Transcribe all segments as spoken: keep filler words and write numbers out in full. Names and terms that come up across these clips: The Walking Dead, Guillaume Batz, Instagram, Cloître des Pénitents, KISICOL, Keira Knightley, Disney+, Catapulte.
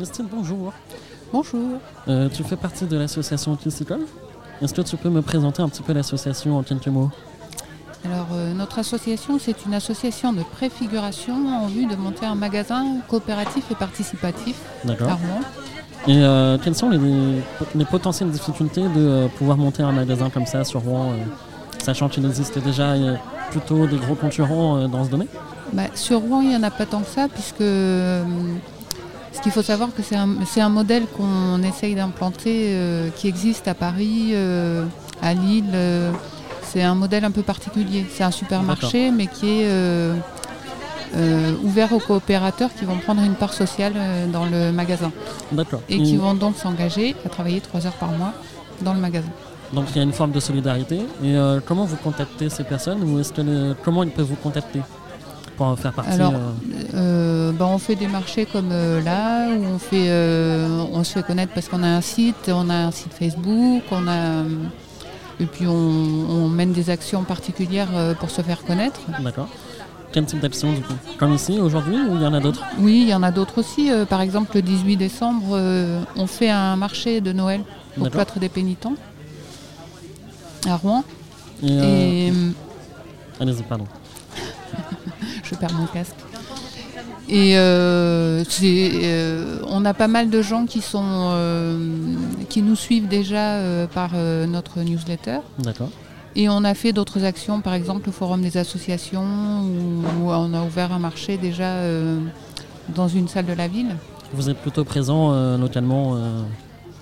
Christine, bonjour. Bonjour. Euh, tu fais partie de l'association KISICOL. Est-ce que tu peux me présenter un petit peu l'association en quelques mots ? Alors, euh, notre association, c'est une association de préfiguration en vue de monter un magasin coopératif et participatif. D'accord. Et euh, quelles sont les, les potentielles difficultés de euh, pouvoir monter un magasin comme ça sur Rouen, euh, sachant qu'il existe déjà euh, plutôt des gros concurrents euh, dans ce domaine ? Bah, sur Rouen, il n'y en a pas tant que ça, puisque euh, ce qu'il faut savoir, que c'est un, c'est un modèle qu'on essaye d'implanter, euh, qui existe à Paris, euh, à Lille. Euh, c'est un modèle un peu particulier. C'est un supermarché, d'accord, mais qui est euh, euh, ouvert aux coopérateurs qui vont prendre une part sociale euh, dans le magasin. D'accord. Et mmh. qui vont donc s'engager à travailler trois heures par mois dans le magasin. Donc il y a une forme de solidarité. Et euh, comment vous contactez ces personnes, ou est-ce que le, comment ils peuvent vous contacter pour faire partie? Alors, euh... Euh, bah, on fait des marchés comme euh, là, où on, fait, euh, on se fait connaître parce qu'on a un site, on a un site Facebook, on a... Et puis on, on mène des actions particulières pour se faire connaître. D'accord. Quel type d'action du coup ? Comme ici aujourd'hui, ou il y en a d'autres ? Oui, il y en a d'autres aussi. Par exemple, le dix-huit décembre, on fait un marché de Noël au Cloître des Pénitents à Rouen. Et, euh... Et... Allez-y, pardon. Je perds mon casque. Et euh, c'est, euh, on a pas mal de gens qui, sont, euh, qui nous suivent déjà euh, par euh, notre newsletter. D'accord. Et on a fait d'autres actions, par exemple le forum des associations, où, où on a ouvert un marché déjà euh, dans une salle de la ville. Vous êtes plutôt présent euh, localement euh,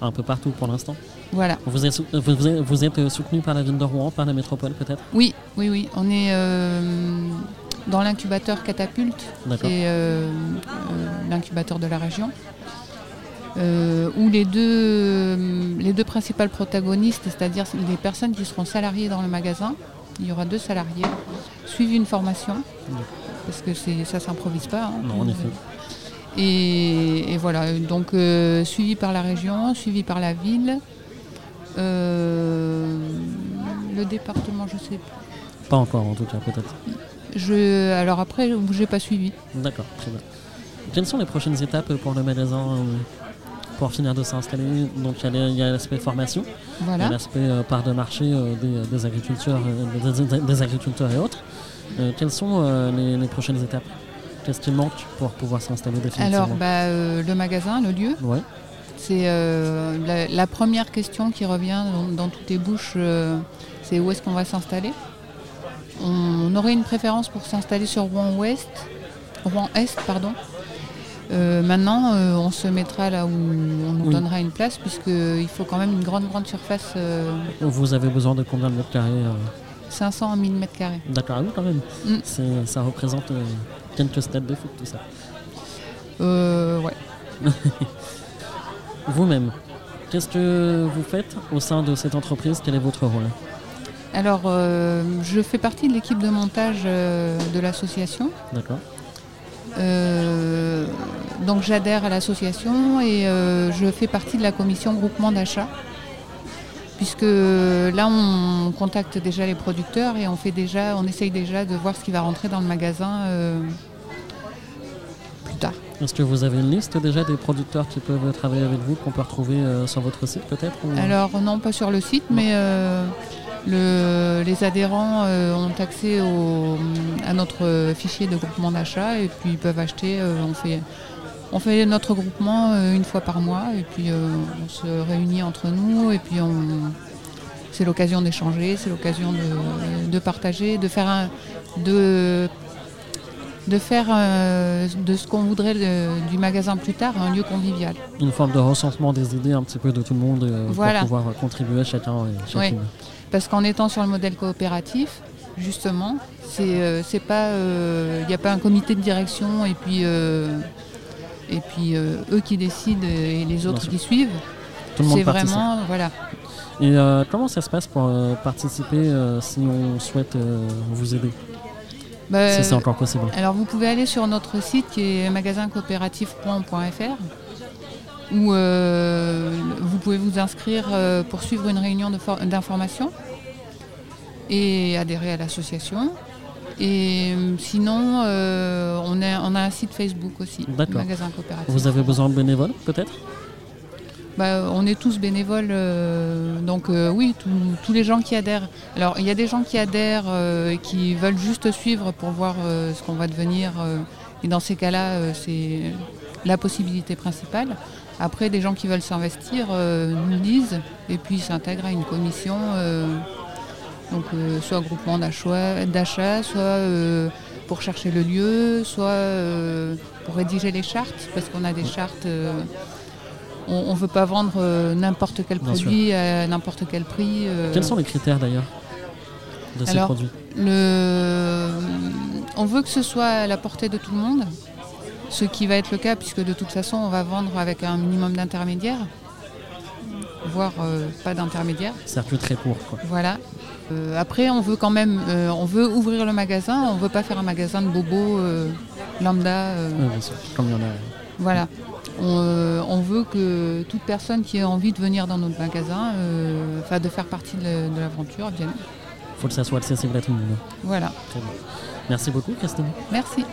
un peu partout pour l'instant ? Voilà. Vous êtes, vous êtes, vous êtes soutenu par la ville de Rouen, par la métropole peut-être ? Oui, oui, oui. On est... Euh, dans l'incubateur Catapulte, d'accord, qui est euh, euh, l'incubateur de la région, euh, où les deux, euh, les deux principales protagonistes, c'est-à-dire les personnes qui seront salariées dans le magasin, il y aura deux salariés, suivent une formation, parce que c'est, ça ne s'improvise pas. Hein, non, en effet. Et, et voilà, donc euh, suivi par la région, suivi par la ville, euh, le département, je ne sais plus. Pas encore en tout cas, peut-être. Je, alors après, je n'ai pas suivi. D'accord, très bien. Quelles sont les prochaines étapes pour le magasin, pour finir de s'installer ? Donc il y a l'aspect formation, voilà, il y a l'aspect euh, part de marché euh, des, des, agriculteurs, euh, des, des agriculteurs et autres. Euh, quelles sont euh, les, les prochaines étapes ? Qu'est-ce qui manque pour pouvoir s'installer définitivement ? Alors bah, euh, le magasin, le lieu, ouais, c'est euh, la, la première question qui revient dans, dans toutes les bouches, euh, c'est où est-ce qu'on va s'installer ? On aurait une préférence pour s'installer sur Rouen-Ouest, Rouen-Est, pardon. Euh, maintenant, euh, on se mettra là où on nous oui. donnera une place, puisqu'il faut quand même une grande, grande surface. Euh... Vous avez besoin de combien de mètres carrés euh... cinq cents à mille mètres carrés. D'accord, oui, quand même. Mm. C'est, ça représente euh, quelques stades de foot, tout ça. Euh, ouais. Vous-même, qu'est-ce que vous faites au sein de cette entreprise ? Quel est votre rôle ? Alors, euh, je fais partie de l'équipe de montage euh, de l'association. D'accord. Euh, donc, j'adhère à l'association et euh, je fais partie de la commission groupement d'achat. Puisque là, on contacte déjà les producteurs et on, fait déjà, on essaye déjà de voir ce qui va rentrer dans le magasin euh, plus tard. Est-ce que vous avez une liste déjà des producteurs qui peuvent travailler avec vous, qu'on peut retrouver euh, sur votre site peut-être ou... Alors, non, pas sur le site, non. mais... Euh, Le, les adhérents euh, ont accès au, à notre euh, fichier de groupement d'achat et puis ils peuvent acheter. Euh, on, fait, on fait notre groupement euh, une fois par mois et puis euh, on se réunit entre nous et puis on, c'est l'occasion d'échanger, c'est l'occasion de, de partager, de faire, un, de, de, faire un, de ce qu'on voudrait de, du magasin plus tard un lieu convivial. Une forme de recensement des idées un petit peu de tout le monde euh, voilà. pour pouvoir contribuer chacun et chacune. Oui. Parce qu'en étant sur le modèle coopératif, justement, c'est, euh, c'est pas, euh, y a pas un comité de direction et puis, euh, et puis euh, eux qui décident et les autres qui suivent. Tout le monde participe. C'est vraiment, voilà. Et euh, comment ça se passe pour euh, participer euh, si on souhaite euh, vous aider ? Bah, si c'est encore possible. Alors vous pouvez aller sur notre site qui est magasin coopératif point f r. où euh, vous pouvez vous inscrire euh, pour suivre une réunion de for- d'information et adhérer à l'association. Et sinon, euh, on, a, on a un site Facebook aussi, Magasin Coopératif. Vous avez besoin de bénévoles, peut-être ? Bah, on est tous bénévoles, euh, donc euh, oui, tous les gens qui adhèrent. Alors, il y a des gens qui adhèrent euh, et qui veulent juste suivre pour voir euh, ce qu'on va devenir. Euh, et dans ces cas-là, euh, c'est la possibilité principale. Après, des gens qui veulent s'investir euh, nous disent et puis s'intègrent à une commission, euh, donc euh, soit groupement d'achat, d'achat soit euh, pour chercher le lieu, soit euh, pour rédiger les chartes, parce qu'on a des chartes... Euh, On ne veut pas vendre euh, n'importe quel Bien produit sûr. à n'importe quel prix. Euh... Quels sont les critères d'ailleurs de ces Alors, produits le... On veut que ce soit à la portée de tout le monde, ce qui va être le cas puisque de toute façon on va vendre avec un minimum d'intermédiaires, voire euh, pas d'intermédiaires. Circuit très court, quoi. Voilà. Euh, après on veut quand même, euh, on veut ouvrir le magasin, on ne veut pas faire un magasin de bobos euh, lambda. Euh... Oui, bien sûr. Comme il y en a. Voilà. On, euh, on veut que toute personne qui ait envie de venir dans notre magasin, euh, enfin de faire partie de, de l'aventure, vienne. Il faut que ça soit accessible à tout le monde. Voilà. Très bien. Merci beaucoup, Christine. Merci.